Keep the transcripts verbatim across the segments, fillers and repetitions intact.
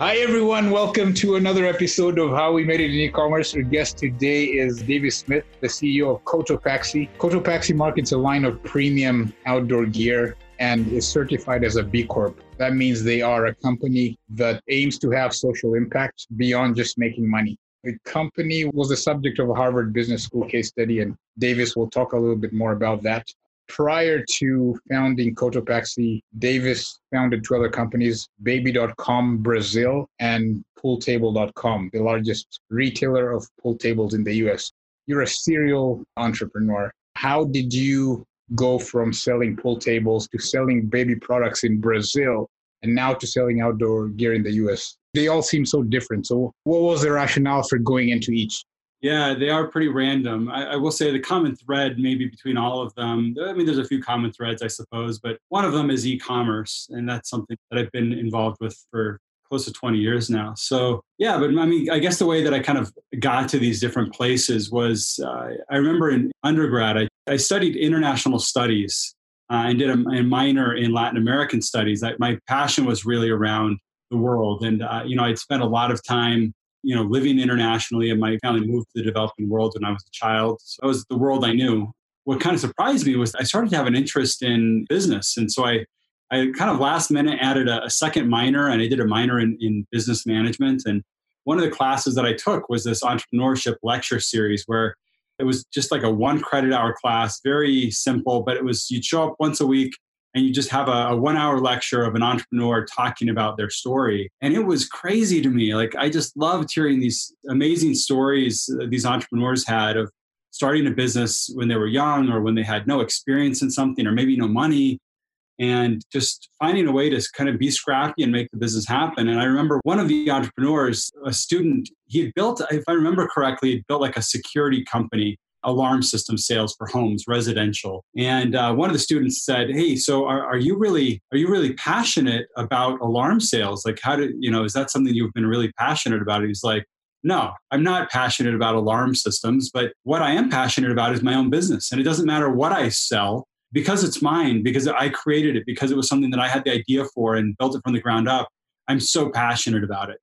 Hi everyone, welcome to another episode of How We Made It in E-Commerce. Our guest today is Davis Smith, the C E O of Cotopaxi. Cotopaxi markets a line of premium outdoor gear and is certified as a B Corp. That means they are a company that aims to have social impact beyond just making money. The company was the subject of a Harvard Business School case study, and Davis will talk a little bit more about that. Prior to founding Cotopaxi, Davis founded two other companies, Baby dot com Brazil and Pool Table dot com, the largest retailer of pool tables in the U S. You're a serial entrepreneur. How did you go from selling pool tables to selling baby products in Brazil and now to selling outdoor gear in the U S? They all seem so different. So what was the rationale for going into each? Yeah, they are pretty random. I, I will say the common thread maybe between all of them, I mean, there's a few common threads, I suppose, but one of them is e-commerce. And that's something that I've been involved with for close to twenty years now. So yeah, but I mean, I guess the way that I kind of got to these different places was, uh, I remember in undergrad, I, I studied international studies uh, and did a, a minor in Latin American studies. I, my passion was really around the world. And, uh, you know, I'd spent a lot of time you know, living internationally, and my family moved to the developing world when I was a child. So that was the world I knew. What kind of surprised me was I started to have an interest in business. And so I, I kind of last minute added a, a second minor, and I did a minor in, in business management. And one of the classes that I took was this entrepreneurship lecture series where it was just like a one credit hour class, very simple, but it was, you'd show up once a week and you just have a, a one hour lecture of an entrepreneur talking about their story. And it was crazy to me. Like, I just loved hearing these amazing stories that these entrepreneurs had of starting a business when they were young, or when they had no experience in something, or maybe no money, and just finding a way to kind of be scrappy and make the business happen. And I remember one of the entrepreneurs, a student, he had built, if I remember correctly, he built like a security company, alarm system sales for homes, residential. And uh, one of the students said, "Hey, so are, are you really are you really passionate about alarm sales? Like, how do you know? Is that something you've been really passionate about?" And he's like, "No, I'm not passionate about alarm systems, but what I am passionate about is my own business, and it doesn't matter what I sell because it's mine, because I created it, because it was something that I had the idea for and built it from the ground up. I'm so passionate about it."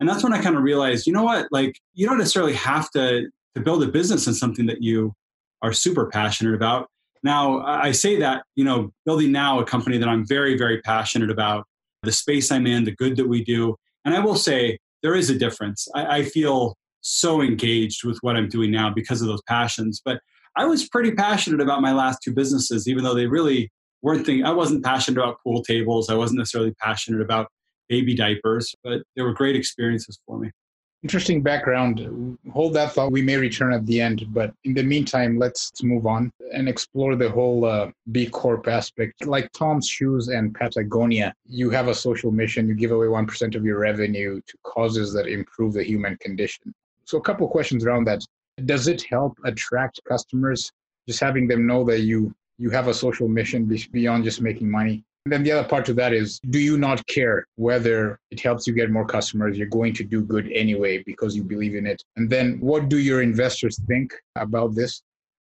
And that's when I kind of realized, you know what? Like, you don't necessarily have to. to build a business in something that you are super passionate about. Now, I say that, you know, building now a company that I'm very, very passionate about, the space I'm in, the good that we do. And I will say there is a difference. I, I feel so engaged with what I'm doing now because of those passions. But I was pretty passionate about my last two businesses, even though they really weren't things. I wasn't passionate about pool tables. I wasn't necessarily passionate about baby diapers, but they were great experiences for me. Interesting background. Hold that thought. We may return at the end, but in the meantime, let's move on and explore the whole uh, B Corp aspect. Like Tom's Shoes and Patagonia, you have a social mission. You give away one percent of your revenue to causes that improve the human condition. So a couple of questions around that. Does it help attract customers, just having them know that you, you have a social mission beyond just making money? And then the other part to that is, do you not care whether it helps you get more customers? You're going to do good anyway because you believe in it. And then what do your investors think about this?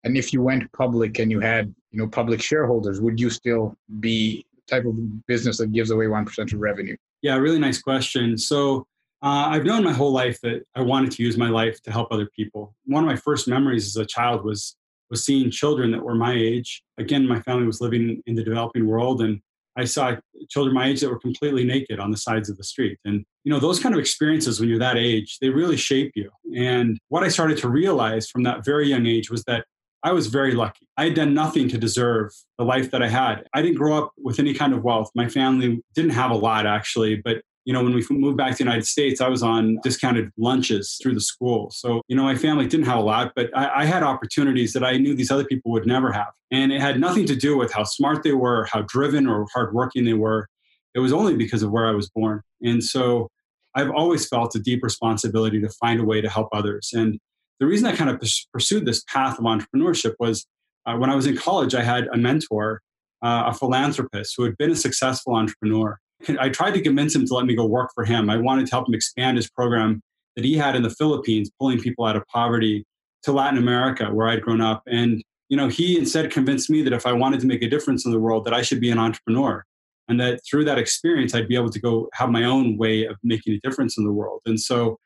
And if you went public and you had, you know, public shareholders, would you still be the type of business that gives away one percent of revenue? Yeah, really nice question. So uh, I've known my whole life that I wanted to use my life to help other people. One of my first memories as a child was, was seeing children that were my age. Again, my family was living in the developing world, and I saw children my age that were completely naked on the sides of the street. And, you know, those kind of experiences when you're that age, they really shape you. And what I started to realize from that very young age was that I was very lucky. I had done nothing to deserve the life that I had. I didn't grow up with any kind of wealth. My family didn't have a lot, actually. But, you know, when we moved back to the United States, I was on discounted lunches through the school. So, you know, my family didn't have a lot, but I, I had opportunities that I knew these other people would never have. And it had nothing to do with how smart they were, how driven or hardworking they were. It was only because of where I was born. And so I've always felt a deep responsibility to find a way to help others. And the reason I kind of pursued this path of entrepreneurship was uh, when I was in college, I had a mentor, uh, a philanthropist who had been a successful entrepreneur. I tried to convince him to let me go work for him. I wanted to help him expand his program that he had in the Philippines, pulling people out of poverty, to Latin America, where I'd grown up. And, you know, he instead convinced me that if I wanted to make a difference in the world, that I should be an entrepreneur. And that through that experience, I'd be able to go have my own way of making a difference in the world. And so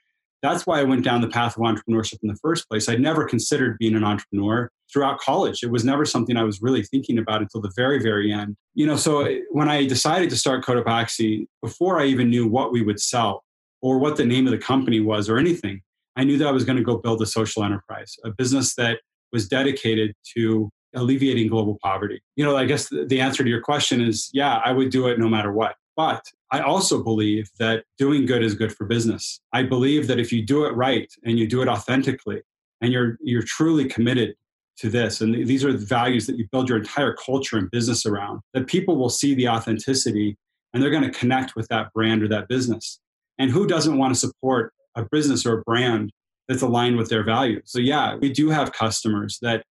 that's why I went down the path of entrepreneurship in the first place. I'd never considered being an entrepreneur throughout college. It was never something I was really thinking about until the very, very end. You know, so when I decided to start Cotopaxi, before I even knew what we would sell or what the name of the company was or anything, I knew that I was going to go build a social enterprise, a business that was dedicated to alleviating global poverty. You know, I guess the answer to your question is, yeah, I would do it no matter what. But I also believe that doing good is good for business. I believe that if you do it right and you do it authentically and you're you're truly committed to this, and these are the values that you build your entire culture and business around, that people will see the authenticity and they're going to connect with that brand or that business. And who doesn't want to support a business or a brand that's aligned with their values? So yeah, we do have customers that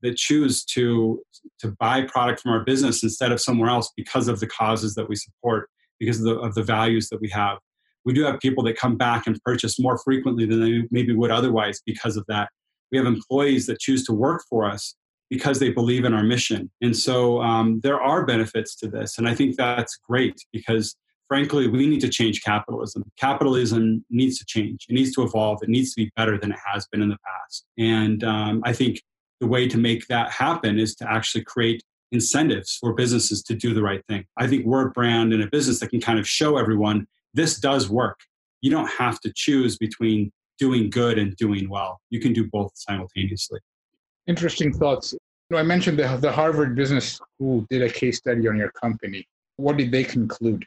that choose to, to buy product from our business instead of somewhere else because of the causes that we support, because of the, of the values that we have. We do have people that come back and purchase more frequently than they maybe would otherwise because of that. We have employees that choose to work for us because they believe in our mission. And so um, there are benefits to this. And I think that's great because, frankly, we need to change capitalism. Capitalism needs to change. It needs to evolve. It needs to be better than it has been in the past. And um, I think the way to make that happen is to actually create incentives for businesses to do the right thing. I think we're a brand and a business that can kind of show everyone this does work. You don't have to choose between doing good and doing well. You can do both simultaneously. Interesting thoughts. You know, I mentioned the, the Harvard Business School did a case study on your company. What did they conclude?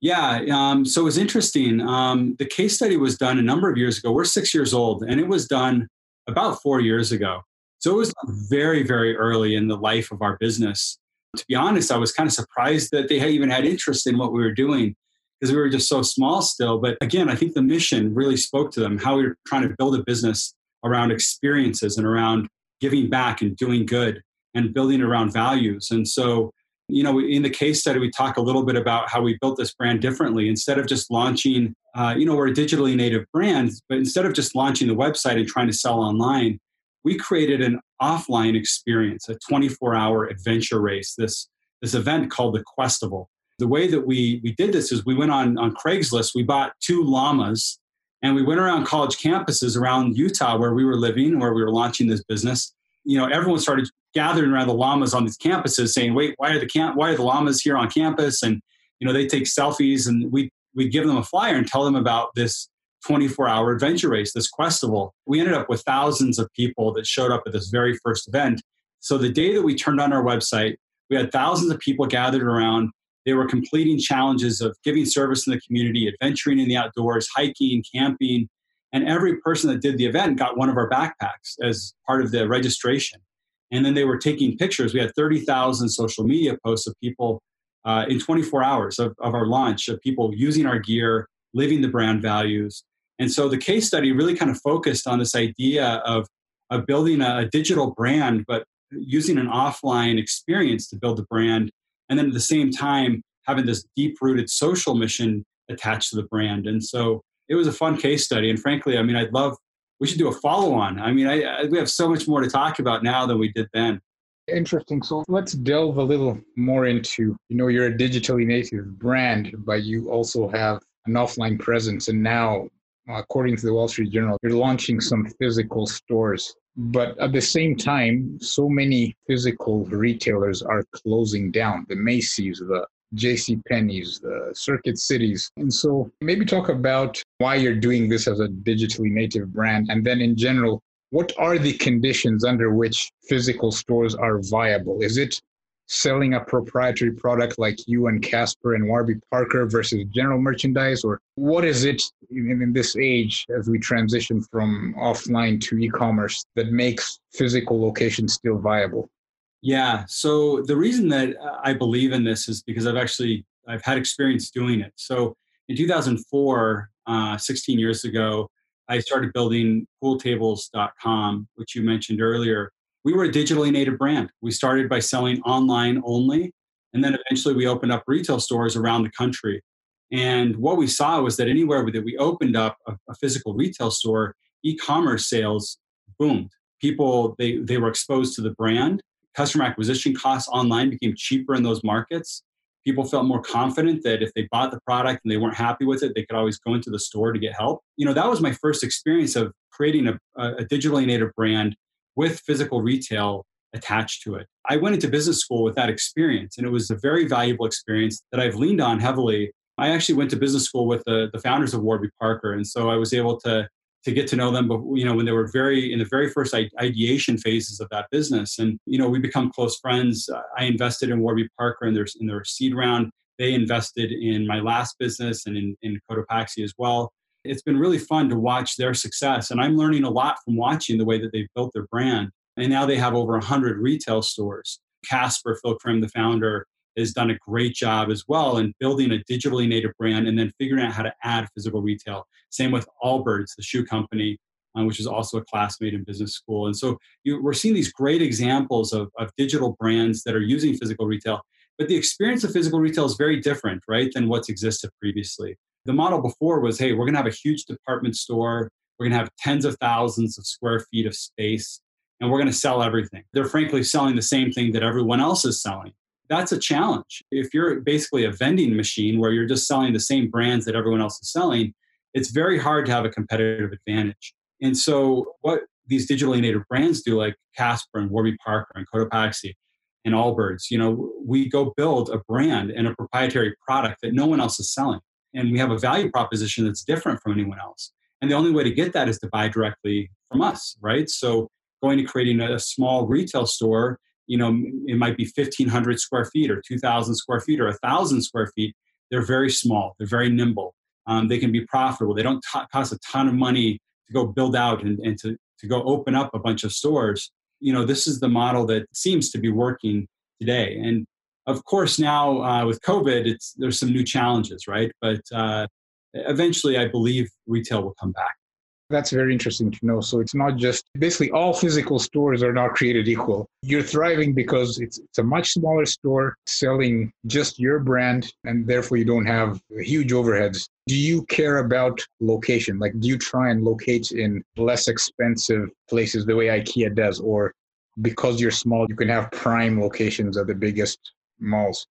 Yeah, um, so it was interesting. Um, the case study was done a number of years ago. We're six years old, and it was done about four years ago. So it was very, very early in the life of our business. To be honest, I was kind of surprised that they had even had interest in what we were doing because we were just so small still. But again, I think the mission really spoke to them, how we were trying to build a business around experiences and around giving back and doing good and building around values. And so, you know, in the case study, we talk a little bit about how we built this brand differently. Instead of just launching, uh, you know, we're a digitally native brand, but instead of just launching the website and trying to sell online, we created an offline experience, a twenty-four hour adventure race, this, this event called the Questival. The way that we, we did this is we went on, on Craigslist, we bought two llamas, and we went around college campuses around Utah where we were living, where we were launching this business. You know, everyone started gathering around the llamas on these campuses saying, wait, why are the camp- why are the llamas here on campus? And, you know, they take selfies and we we give them a flyer and tell them about this twenty-four hour adventure race, this Questival. We ended up with thousands of people that showed up at this very first event. So the day that we turned on our website, we had thousands of people gathered around. They were completing challenges of giving service in the community, adventuring in the outdoors, hiking, camping. And every person that did the event got one of our backpacks as part of the registration. And then they were taking pictures. We had thirty thousand social media posts of people uh, in twenty-four hours of, of our launch, of people using our gear, living the brand values. And so the case study really kind of focused on this idea of, of building a, a digital brand, but using an offline experience to build the brand. And then at the same time, having this deep-rooted social mission attached to the brand. And so it was a fun case study. And frankly, I mean, I'd love, we should do a follow-on. I mean, I, I, we have so much more to talk about now than we did then. Interesting. So let's delve a little more into, you know, you're a digitally native brand, but you also have an offline presence. And now, according to the Wall Street Journal, you're launching some physical stores. But at the same time, so many physical retailers are closing down. The Macy's, the JCPenney's, the Circuit Cities. And so maybe talk about why you're doing this as a digitally native brand. And then in general, what are the conditions under which physical stores are viable? Is it selling a proprietary product like you and Casper and Warby Parker versus general merchandise? Or what is it in, in this age as we transition from offline to e-commerce that makes physical locations still viable? Yeah. So the reason that I believe in this is because I've actually, I've had experience doing it. So in two thousand four, uh, sixteen years ago, I started building Pool Tables dot com, which you mentioned earlier. We were a digitally native brand. We started by selling online only, and then eventually we opened up retail stores around the country. And what we saw was that anywhere that we opened up a, a physical retail store, e-commerce sales boomed. People, they they were exposed to the brand. Customer acquisition costs online became cheaper in those markets. people felt more confident that if they bought the product and they weren't happy with it, they could always go into the store to get help. You know, that was my first experience of creating a, a digitally native brand with physical retail attached to it. I went into business school with that experience, and it was a very valuable experience that I've leaned on heavily. I actually went to business school with the, the founders of Warby Parker, and so I was able to to get to know them, but you know, when they were very in the very first ideation phases of that business, and you know, we become close friends. I invested in Warby Parker in their in their seed round. They invested in my last business and in, in Cotopaxi as well. It's been really fun to watch their success, and I'm learning a lot from watching the way that they've built their brand. And now they have over one hundred retail stores. Casper, Phil Krim, the founder, has done a great job as well in building a digitally native brand and then figuring out how to add physical retail. Same with Allbirds, the shoe company, um, which is also a classmate in business school. And so you, we're seeing these great examples of, of digital brands that are using physical retail. But the experience of physical retail is very different, right, than what's existed previously. The model before was, hey, we're going to have a huge department store. We're going to have tens of thousands of square feet of space, and we're going to sell everything. They're frankly selling the same thing that everyone else is selling. That's a challenge. If you're basically a vending machine where you're just selling the same brands that everyone else is selling, it's very hard to have a competitive advantage. And so what these digitally native brands do, like Casper and Warby Parker and Cotopaxi and Allbirds, you know, we go build a brand and a proprietary product that no one else is selling. And we have a value proposition that's different from anyone else. And the only way to get that is to buy directly from us, right? So going to creating a small retail store, you know, it might be fifteen hundred square feet or two thousand square feet or one thousand square feet. They're very small. They're very nimble. Um, they can be profitable. They don't t- cost a ton of money to go build out and, and to, to go open up a bunch of stores. You know, this is the model that seems to be working today. And of course, now uh, with COVID, it's, there's some new challenges, right? But uh, eventually, I believe retail will come back. That's very interesting to know. So it's not just basically all physical stores are not created equal. You're thriving because it's, it's a much smaller store selling just your brand, and therefore you don't have huge overheads. Do you care about location? Like, do you try and locate in less expensive places the way IKEA does? Or because you're small, you can have prime locations at the biggest malls?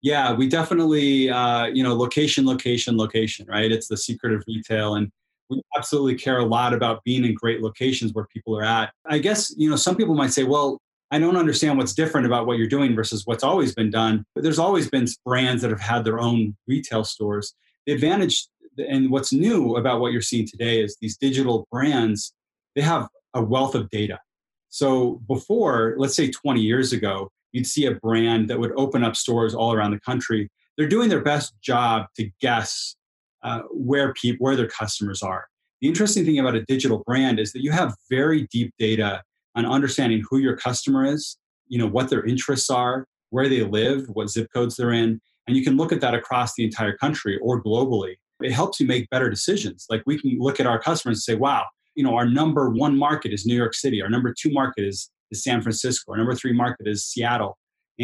Yeah, we definitely, uh, you know, location, location, location, right? It's the secret of retail. And we absolutely care a lot about being in great locations where people are at. I guess, you know, some people might say, well, I don't understand what's different about what you're doing versus what's always been done. But there's always been brands that have had their own retail stores. The advantage and what's new about what you're seeing today is these digital brands, they have a wealth of data. So before, let's say twenty years ago, you'd see a brand that would open up stores all around the country. They're doing their best job to guess Uh, where people, where their customers are. The interesting thing about a digital brand is that you have very deep data on understanding who your customer is, you know, what their interests are, where they live, what zip codes they're in. And you can look at that across the entire country or globally. It helps you make better decisions. Like, we can look at our customers and say, wow, you know, our number one market is New York City. Our number two market is, is San Francisco. Our number three market is Seattle.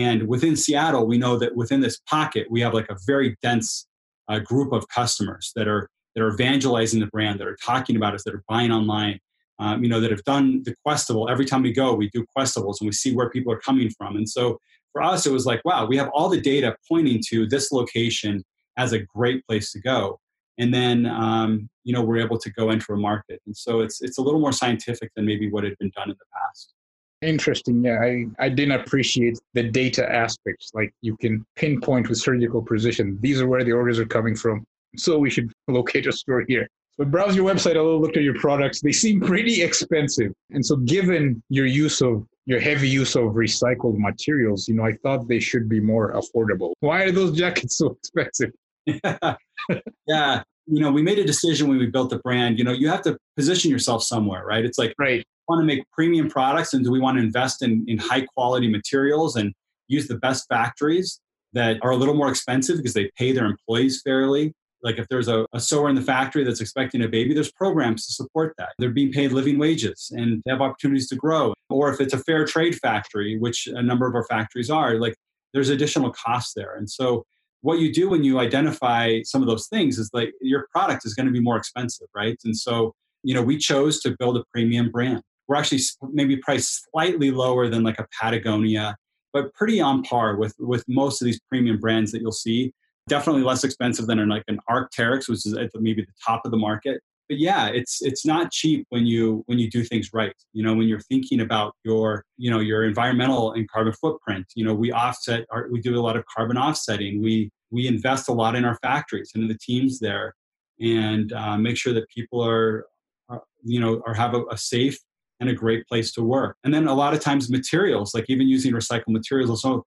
And within Seattle, we know that within this pocket, we have like a very dense a group of customers that are that are evangelizing the brand, that are talking about us, that are buying online, um, you know, that have done the Questival. Every time we go, we do Questibles and we see where people are coming from. And so for us, it was like, wow, we have all the data pointing to this location as a great place to go. And then, um, you know, we're able to go into a market. And so it's it's a little more scientific than maybe what had been done in the past. Interesting. Yeah, I, I didn't appreciate the data aspects. Like, you can pinpoint with surgical precision, these are where the orders are coming from. So we should locate a store here. So browse your website, I looked at your products. They seem pretty expensive. And so given your use of your heavy use of recycled materials, you know, I thought they should be more affordable. Why are those jackets so expensive? Yeah. yeah. You know, we made a decision when we built the brand, you know, you have to position yourself somewhere, right? It's like, right. Want to make premium products, and do we want to invest in, in high quality materials and use the best factories that are a little more expensive because they pay their employees fairly? Like, if there's a, a sewer in the factory that's expecting a baby, there's programs to support that. They're being paid living wages and they have opportunities to grow. Or if it's a fair trade factory, which a number of our factories are, like, there's additional costs there. And so what you do when you identify some of those things is, like, your product is going to be more expensive, right? And so, you know, we chose to build a premium brand. We're actually maybe priced slightly lower than like a Patagonia, but pretty on par with, with most of these premium brands that you'll see. Definitely less expensive than like an Arc'teryx, which is at maybe the top of the market. But yeah, it's it's not cheap when you when you do things right. You know, when you're thinking about your you know your environmental and carbon footprint. You know, we offset our, we do a lot of carbon offsetting. We we invest a lot in our factories and in the teams there, and uh, make sure that people are, are you know are have a, a safe and a great place to work. And then a lot of times materials, like even using recycled materials, also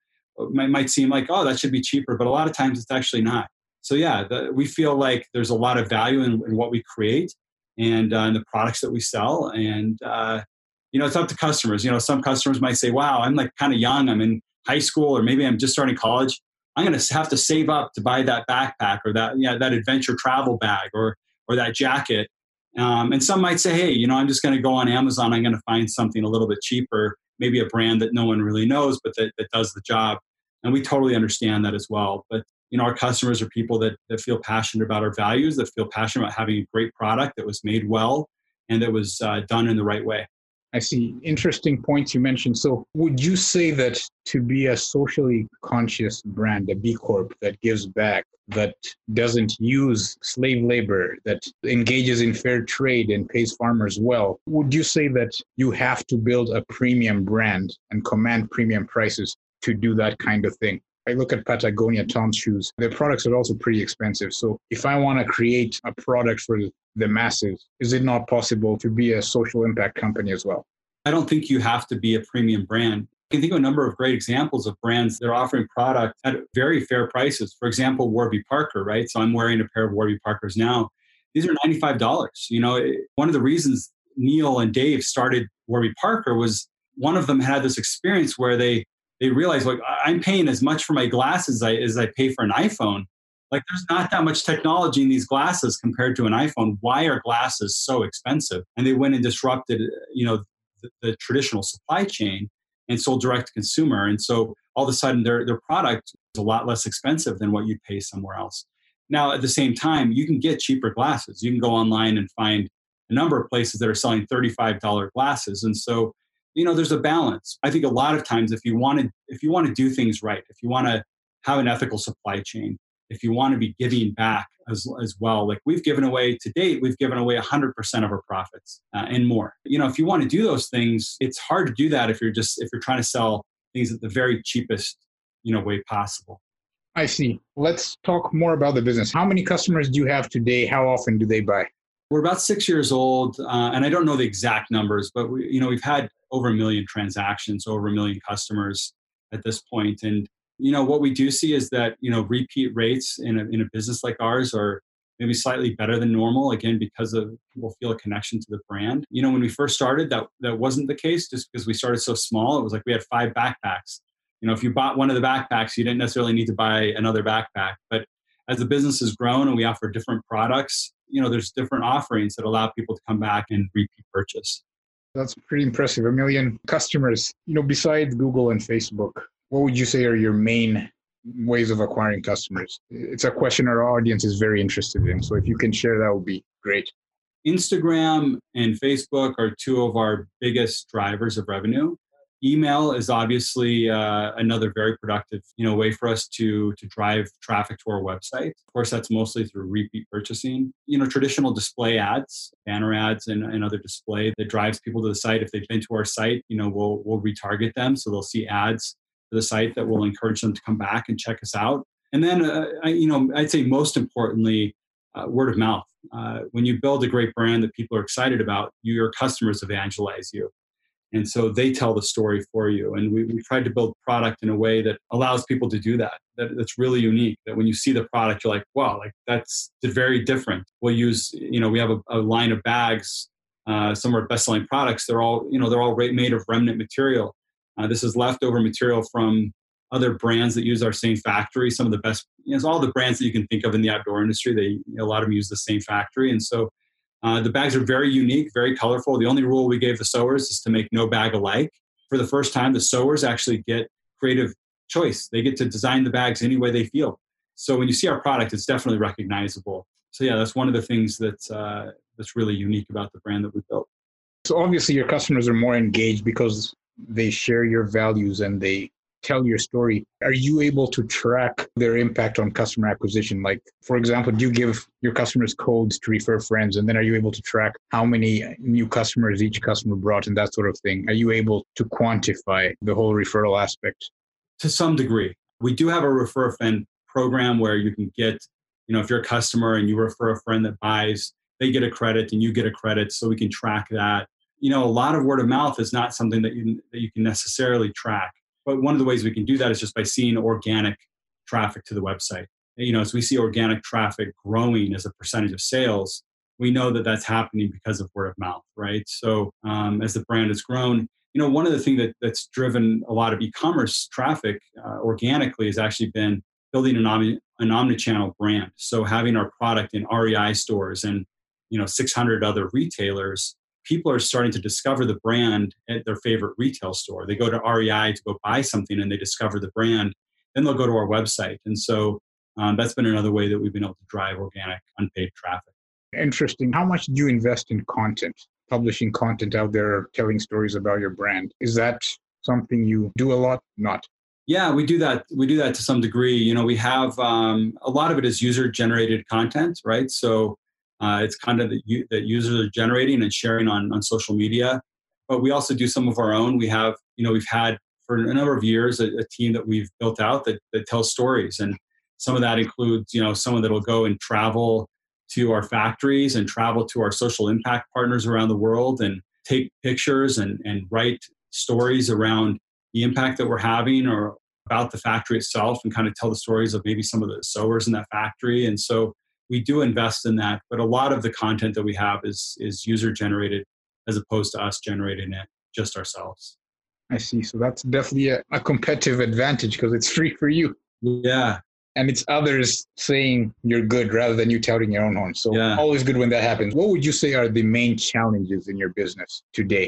might might seem like, oh, that should be cheaper, but a lot of times it's actually not. So yeah, the, we feel like there's a lot of value in, in what we create and uh, in the products that we sell. And, uh, you know, it's up to customers. You know, some customers might say, wow, I'm like kind of young. I'm in high school, or maybe I'm just starting college. I'm going to have to save up to buy that backpack or that, yeah, that adventure travel bag or, or that jacket. Um, and some might say, hey, you know, I'm just going to go on Amazon. I'm going to find something a little bit cheaper, maybe a brand that no one really knows, but that, that does the job. And we totally understand that as well. But you know, our customers are people that, that feel passionate about our values, that feel passionate about having a great product that was made well and that was uh, done in the right way. I see. Interesting points you mentioned. So would you say that to be a socially conscious brand, a B Corp that gives back, that doesn't use slave labor, that engages in fair trade and pays farmers well, would you say that you have to build a premium brand and command premium prices to do that kind of thing? I look at Patagonia, Tom's shoes. Their products are also pretty expensive. So if I want to create a product for the masses, is it not possible to be a social impact company as well? I don't think you have to be a premium brand. I can think of a number of great examples of brands that are offering products at very fair prices. For example, Warby Parker, right? So I'm wearing a pair of Warby Parkers now. These are ninety-five dollars. You know, one of the reasons Neil and Dave started Warby Parker was one of them had this experience where they They realize, like, I'm paying as much for my glasses as I, as I pay for an iPhone. Like, there's not that much technology in these glasses compared to an iPhone. Why are glasses so expensive? And they went and disrupted, you know, the, the traditional supply chain and sold direct to consumer. And so all of a sudden, their their product is a lot less expensive than what you pay somewhere else. Now, at the same time, you can get cheaper glasses. You can go online and find a number of places that are selling thirty-five dollars glasses. And so you know, there's a balance. I think a lot of times if you want to if you want to do things right, if you want to have an ethical supply chain, if you want to be giving back as, as well, like we've given away to date, we've given away one hundred percent of our profits uh, and more. You know, if you want to do those things, it's hard to do that if you're just if you're trying to sell things at the very cheapest, you know, way possible. I see. Let's talk more about the business. How many customers do you have today? How often do they buy? We're about six years old, uh, and I don't know the exact numbers, but we, you know, we've had over a million transactions, over a million customers at this point. And, you know, what we do see is that, you know, repeat rates in a, in a business like ours are maybe slightly better than normal, again, because of people feel a connection to the brand. You know, when we first started, that, that wasn't the case just because we started so small. It was like we had five backpacks. You know, if you bought one of the backpacks, you didn't necessarily need to buy another backpack. But as the business has grown and we offer different products, you know, there's different offerings that allow people to come back and repeat purchase. That's pretty impressive. A million customers. You know, besides Google and Facebook, what would you say are your main ways of acquiring customers? It's a question our audience is very interested in. So if you can share, that would be great. Instagram and Facebook are two of our biggest drivers of revenue. Email is obviously uh, another very productive, you know, way for us to to drive traffic to our website. Of course, that's mostly through repeat purchasing. You know, traditional display ads, banner ads, and, and other display that drives people to the site. If they've been to our site, you know, we'll we'll retarget them, so they'll see ads for the site that will encourage them to come back and check us out. And then, uh, I, you know, I'd say most importantly, uh, word of mouth. Uh, when you build a great brand that people are excited about, your customers evangelize you. And so they tell the story for you. And we, we tried to build product in a way that allows people to do that, that. That's really unique. That when you see the product, you're like, wow, like that's very different. We'll use, you know, we have a, a line of bags. Uh, some are best-selling products. They're all, you know, they're all made of remnant material. Uh, this is leftover material from other brands that use our same factory. Some of the best, you know, it's all the brands that you can think of in the outdoor industry. They, you know, a lot of them use the same factory. And so Uh, the bags are very unique, very colorful. The only rule we gave the sewers is to make no bag alike. For the first time, the sewers actually get creative choice. They get to design the bags any way they feel. So when you see our product, it's definitely recognizable. So yeah, that's one of the things that's, uh, that's really unique about the brand that we built. So obviously your customers are more engaged because they share your values and they tell your story, are you able to track their impact on customer acquisition? Like, for example, do you give your customers codes to refer friends? And then are you able to track how many new customers each customer brought and that sort of thing? Are you able to quantify the whole referral aspect? To some degree. We do have a refer a friend program where you can get, you know, if you're a customer and you refer a friend that buys, they get a credit and you get a credit. So we can track that. You know, a lot of word of mouth is not something that you, that you can necessarily track. But one of the ways we can do that is just by seeing organic traffic to the website. You know, as we see organic traffic growing as a percentage of sales, we know that that's happening because of word of mouth, right? So um, as the brand has grown, you know, one of the things that, that's driven a lot of e-commerce traffic uh, organically has actually been building an, omni, an omnichannel brand. So having our product in R E I stores and, you know, six hundred other retailers, people are starting to discover the brand at their favorite retail store. They go to R E I to go buy something and they discover the brand. Then they'll go to our website. And so um, that's been another way that we've been able to drive organic, unpaid traffic. Interesting. How much do you invest in content, publishing content out there, telling stories about your brand? Is that something you do a lot? Not. Yeah, we do that. We do that to some degree. You know, we have um, a lot of it is user-generated content, right? So Uh, it's content that, you, that users are generating and sharing on, on social media. But we also do some of our own. We have, you know, we've had for a number of years a, a team that we've built out that, that tells stories. And some of that includes, you know, someone that will go and travel to our factories and travel to our social impact partners around the world and take pictures and, and write stories around the impact that we're having or about the factory itself and kind of tell the stories of maybe some of the sewers in that factory. And so we do invest in that, but a lot of the content that we have is is user-generated as opposed to us generating it just ourselves. I see. So that's definitely a, a competitive advantage because it's free for you. Yeah. And it's others saying you're good rather than you touting your own horn. So yeah. Always good when that happens. What would you say are the main challenges in your business today?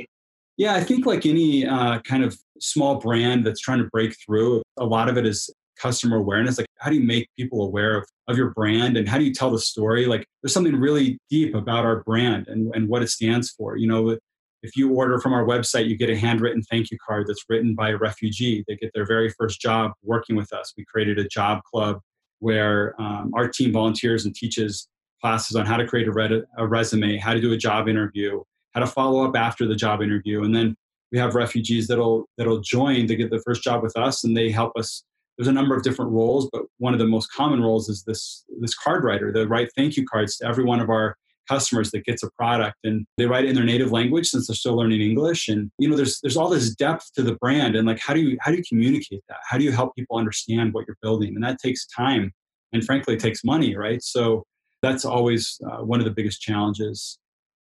Yeah, I think like any uh, kind of small brand that's trying to break through, a lot of it is customer awareness. Like, how do you make people aware of, of your brand and how do you tell the story? Like, there's something really deep about our brand and, and what it stands for. You know, if you order from our website, you get a handwritten thank you card that's written by a refugee. They get their very first job working with us. We created a job club where um, our team volunteers and teaches classes on how to create a, re- a resume, how to do a job interview, how to follow up after the job interview. And then we have refugees that'll that'll join to get their first job with us and they help us. There's a number of different roles, but one of the most common roles is this, this card writer. They write thank you cards to every one of our customers that gets a product. And they write it in their native language since they're still learning English. And, you know, there's there's all this depth to the brand. And like, how do you how do you communicate that? How do you help people understand what you're building? And that takes time. And frankly, it takes money, right? So that's always uh, one of the biggest challenges.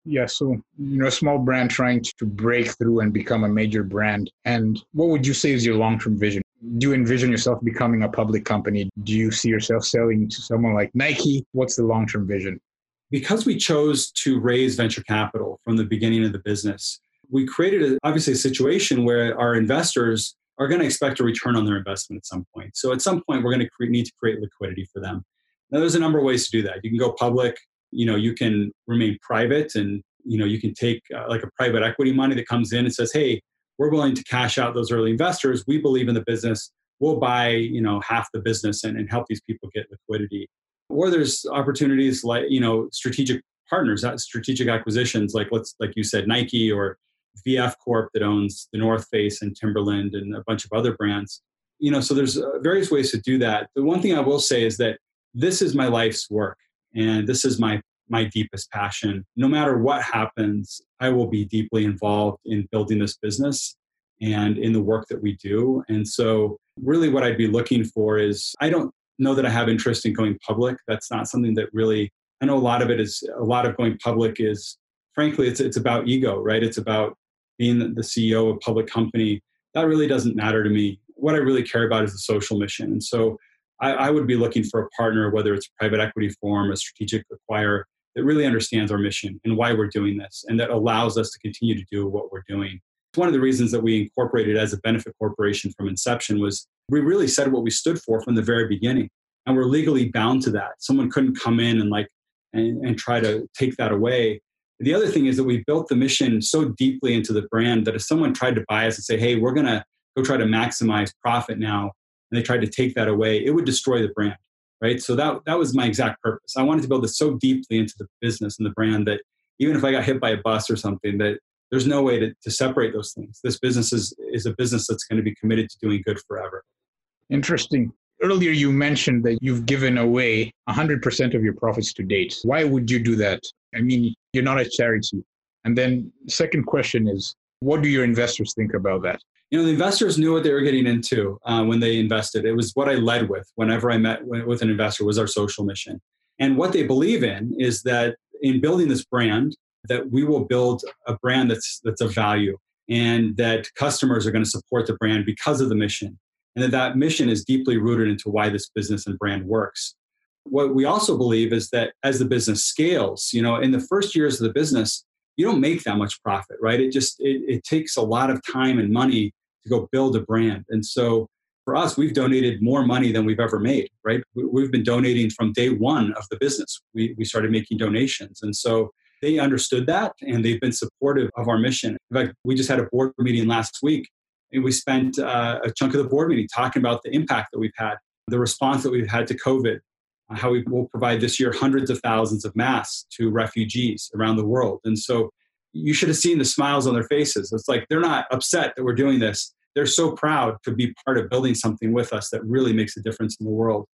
Yeah. So, you know, a small brand trying to break through and become a major brand. And what would you say is your long-term vision? Do you envision yourself becoming a public company? Do you see yourself selling to someone like Nike? What's the long-term vision? Because we chose to raise venture capital from the beginning of the business, we created a, obviously a situation where our investors are going to expect a return on their investment at some point. So at some point, we're going to cre- need to create liquidity for them. Now, there's a number of ways to do that. You can go public. You know, you can remain private and, you know, you can take uh, like a private equity money that comes in and says, hey, we're willing to cash out those early investors. We believe in the business. We'll buy, you know, half the business and, and help these people get liquidity. Or there's opportunities like, you know, strategic partners, strategic acquisitions, like let's like you said, Nike or V F Corp that owns the North Face and Timberland and a bunch of other brands. You know, so there's various ways to do that. The one thing I will say is that this is my life's work and this is my my deepest passion. No matter what happens, I will be deeply involved in building this business and in the work that we do. And so really what I'd be looking for is, I don't know that I have interest in going public. That's not something that really, I know a lot of it is, a lot of going public is, frankly, it's it's about ego, right? It's about being the C E O of a public company. That really doesn't matter to me. What I really care about is the social mission. And so I, I would be looking for a partner, whether it's a private equity firm, a strategic acquirer, that really understands our mission and why we're doing this, and that allows us to continue to do what we're doing. It's one of the reasons that we incorporated as a benefit corporation from inception was we really said what we stood for from the very beginning, and we're legally bound to that. Someone couldn't come in and like and, and try to take that away. The other thing is that we built the mission so deeply into the brand that if someone tried to buy us and say, "Hey, we're gonna go try to maximize profit now, and they tried to take that away, it would destroy the brand, right? So that that was my exact purpose. I wanted to build this so deeply into the business and the brand that even if I got hit by a bus or something, that there's no way to, to separate those things. This business is, is a business that's going to be committed to doing good forever. Interesting. Earlier, you mentioned that you've given away one hundred percent of your profits to date. Why would you do that? I mean, you're not a charity. And then second question is, what do your investors think about that? You know, the investors knew what they were getting into uh, when they invested. It was what I led with whenever I met with an investor was our social mission. And what they believe in is that in building this brand, that we will build a brand that's that's of value and that customers are going to support the brand because of the mission. And that that mission is deeply rooted into why this business and brand works. What we also believe is that as the business scales, you know, in the first years of the business, you don't make that much profit, right? It just, it, it takes a lot of time and money to go build a brand. And so for us, we've donated more money than we've ever made, right? We've been donating from day one of the business. We, we started making donations. And so they understood that and they've been supportive of our mission. In fact, we just had a board meeting last week and we spent uh, a chunk of the board meeting talking about the impact that we've had, the response that we've had to COVID, uh, how we will provide this year hundreds of thousands of masks to refugees around the world. And so you should have seen the smiles on their faces. It's like, they're not upset that we're doing this. They're so proud to be part of building something with us that really makes a difference in the world.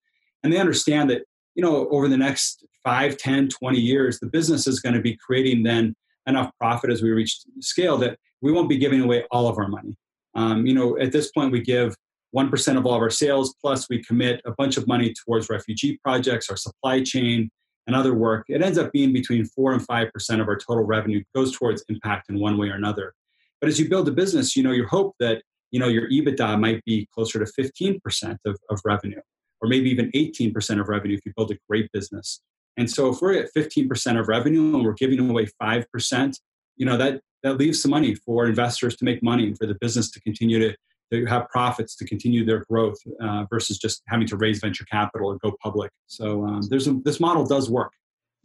And they understand that, you know, over the next five, ten, twenty years, the business is going to be creating then enough profit as we reach scale that we won't be giving away all of our money. Um, you know, at this point, we give one percent of all of our sales, plus we commit a bunch of money towards refugee projects, our supply chain, and other work. It ends up being between four and five percent of our total revenue goes towards impact in one way or another. But as you build a business, you know, you hope that, you know, your EBITDA might be closer to fifteen percent of, of revenue, or maybe even eighteen percent of revenue if you build a great business. And so if we're at fifteen percent of revenue and we're giving away five percent, you know, that, that leaves some money for investors to make money, for the business to continue to, to have profits, to continue their growth uh, versus just having to raise venture capital and go public. So um, there's a, this model does work.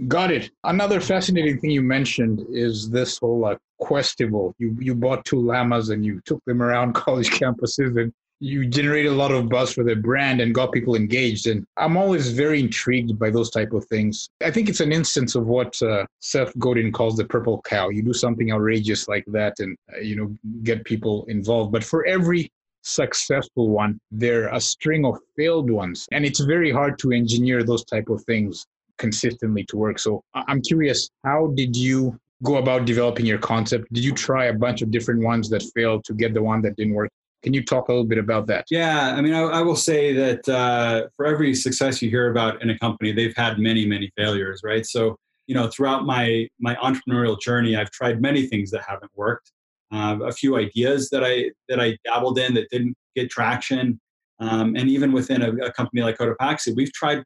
Got it. Another fascinating thing you mentioned is this whole uh, Questival. You, you bought two llamas and you took them around college campuses and you generated a lot of buzz for the brand and got people engaged. And I'm always very intrigued by those type of things. I think it's an instance of what uh, Seth Godin calls the purple cow. You do something outrageous like that and, uh, you know, get people involved. But for every successful one, there are a string of failed ones. And it's very hard to engineer those type of things consistently to work. So I'm curious, how did you go about developing your concept? Did you try a bunch of different ones that failed to get the one that didn't work? Can you talk a little bit about that? Yeah, I mean, I, I will say that uh, for every success you hear about in a company, they've had many, many failures, right? So, you know, throughout my my entrepreneurial journey, I've tried many things that haven't worked. Uh, a few ideas that I that I dabbled in that didn't get traction, um, and even within a, a company like Cotopaxi, we've tried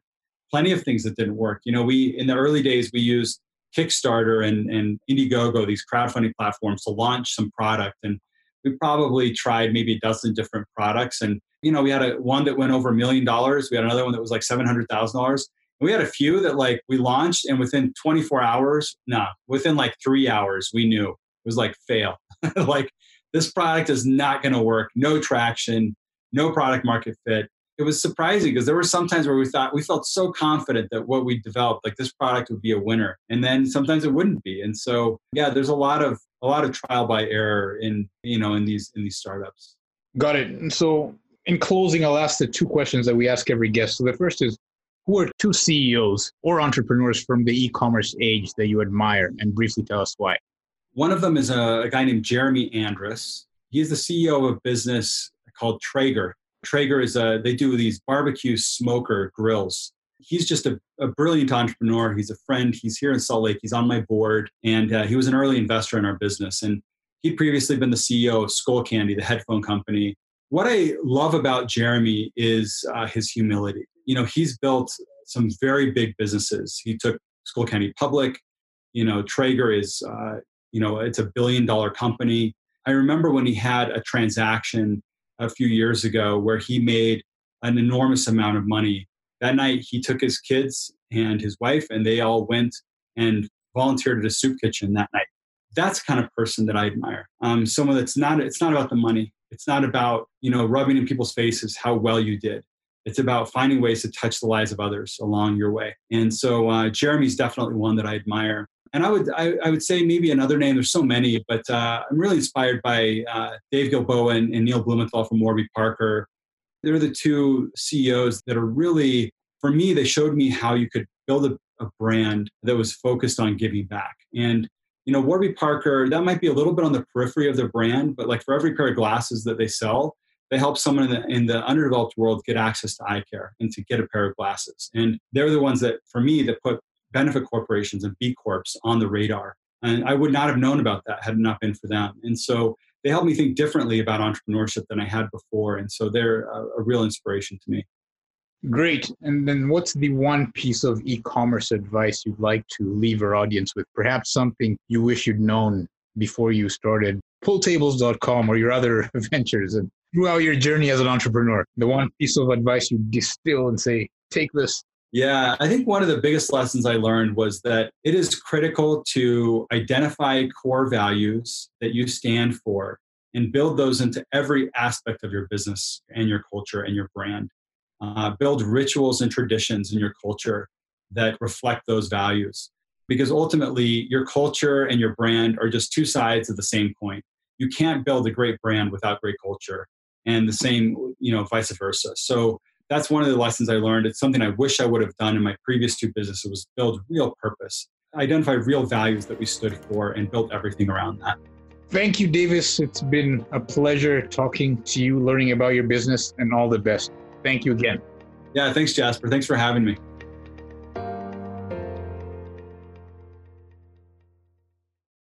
plenty of things that didn't work. You know, we in the early days we used Kickstarter and and Indiegogo, these crowdfunding platforms, to launch some product. And we probably tried maybe a dozen different products. And, you know, we had a one that went over a million dollars. We had another one that was like seven hundred thousand dollars. And we had a few that like we launched and within twenty-four hours, nah, within like three hours, we knew it was like fail. Like this product is not going to work. No traction, no product market fit. It was surprising because there were some times where we thought we felt so confident that what we developed, like this product would be a winner. And then sometimes it wouldn't be. And so, yeah, there's a lot of a lot of trial by error in, you know, in these in these startups. Got it. And so in closing, I'll ask the two questions that we ask every guest. So the first is, who are two C E Os or entrepreneurs from the e-commerce age that you admire? And briefly tell us why. One of them is a, a guy named Jeremy Andrus. He is the C E O of a business called Traeger. Traeger is a, they do these barbecue smoker grills. He's just a, a brilliant entrepreneur. He's a friend. He's here in Salt Lake. He's on my board. And uh, he was an early investor in our business. And he'd previously been the C E O of Skullcandy, the headphone company. What I love about Jeremy is uh, his humility. You know, he's built some very big businesses. He took Skullcandy public. You know, Traeger is, uh, you know, it's a billion dollar company. I remember when he had a transaction a few years ago where he made an enormous amount of money. That night, he took his kids and his wife, and they all went and volunteered at a soup kitchen that night. That's the kind of person that I admire. Um, someone that's not, it's not about the money. It's not about, you know, rubbing in people's faces how well you did. It's about finding ways to touch the lives of others along your way. And so uh, Jeremy's definitely one that I admire. And I would I, I would say maybe another name, there's so many, but uh, I'm really inspired by uh, Dave Gilboa and, and Neil Blumenthal from Warby Parker. They're the two C E Os that are really, for me, they showed me how you could build a, a brand that was focused on giving back. And, you know, Warby Parker, that might be a little bit on the periphery of their brand, but like for every pair of glasses that they sell, they help someone in the, in the underdeveloped world get access to eye care and to get a pair of glasses. And they're the ones that, for me, that put benefit corporations and B Corps on the radar. And I would not have known about that had it not been for them. And so they helped me think differently about entrepreneurship than I had before. And so they're a, a real inspiration to me. Great. And then what's the one piece of e-commerce advice you'd like to leave our audience with? Perhaps something you wish you'd known before you started Pool Tables dot com or your other ventures and throughout your journey as an entrepreneur, the one piece of advice you distill and say, take this. Yeah, I think one of the biggest lessons I learned was that it is critical to identify core values that you stand for and build those into every aspect of your business and your culture and your brand. Uh, build rituals and traditions in your culture that reflect those values. Because ultimately, your culture and your brand are just two sides of the same coin. You can't build a great brand without great culture, and the same, you know, vice versa. So that's one of the lessons I learned. It's something I wish I would have done in my previous two businesses, was build real purpose, identify real values that we stood for, and build everything around that. Thank you, Davis. It's been a pleasure talking to you, learning about your business, and all the best. Thank you again. Yeah, thanks, Jasper. Thanks for having me.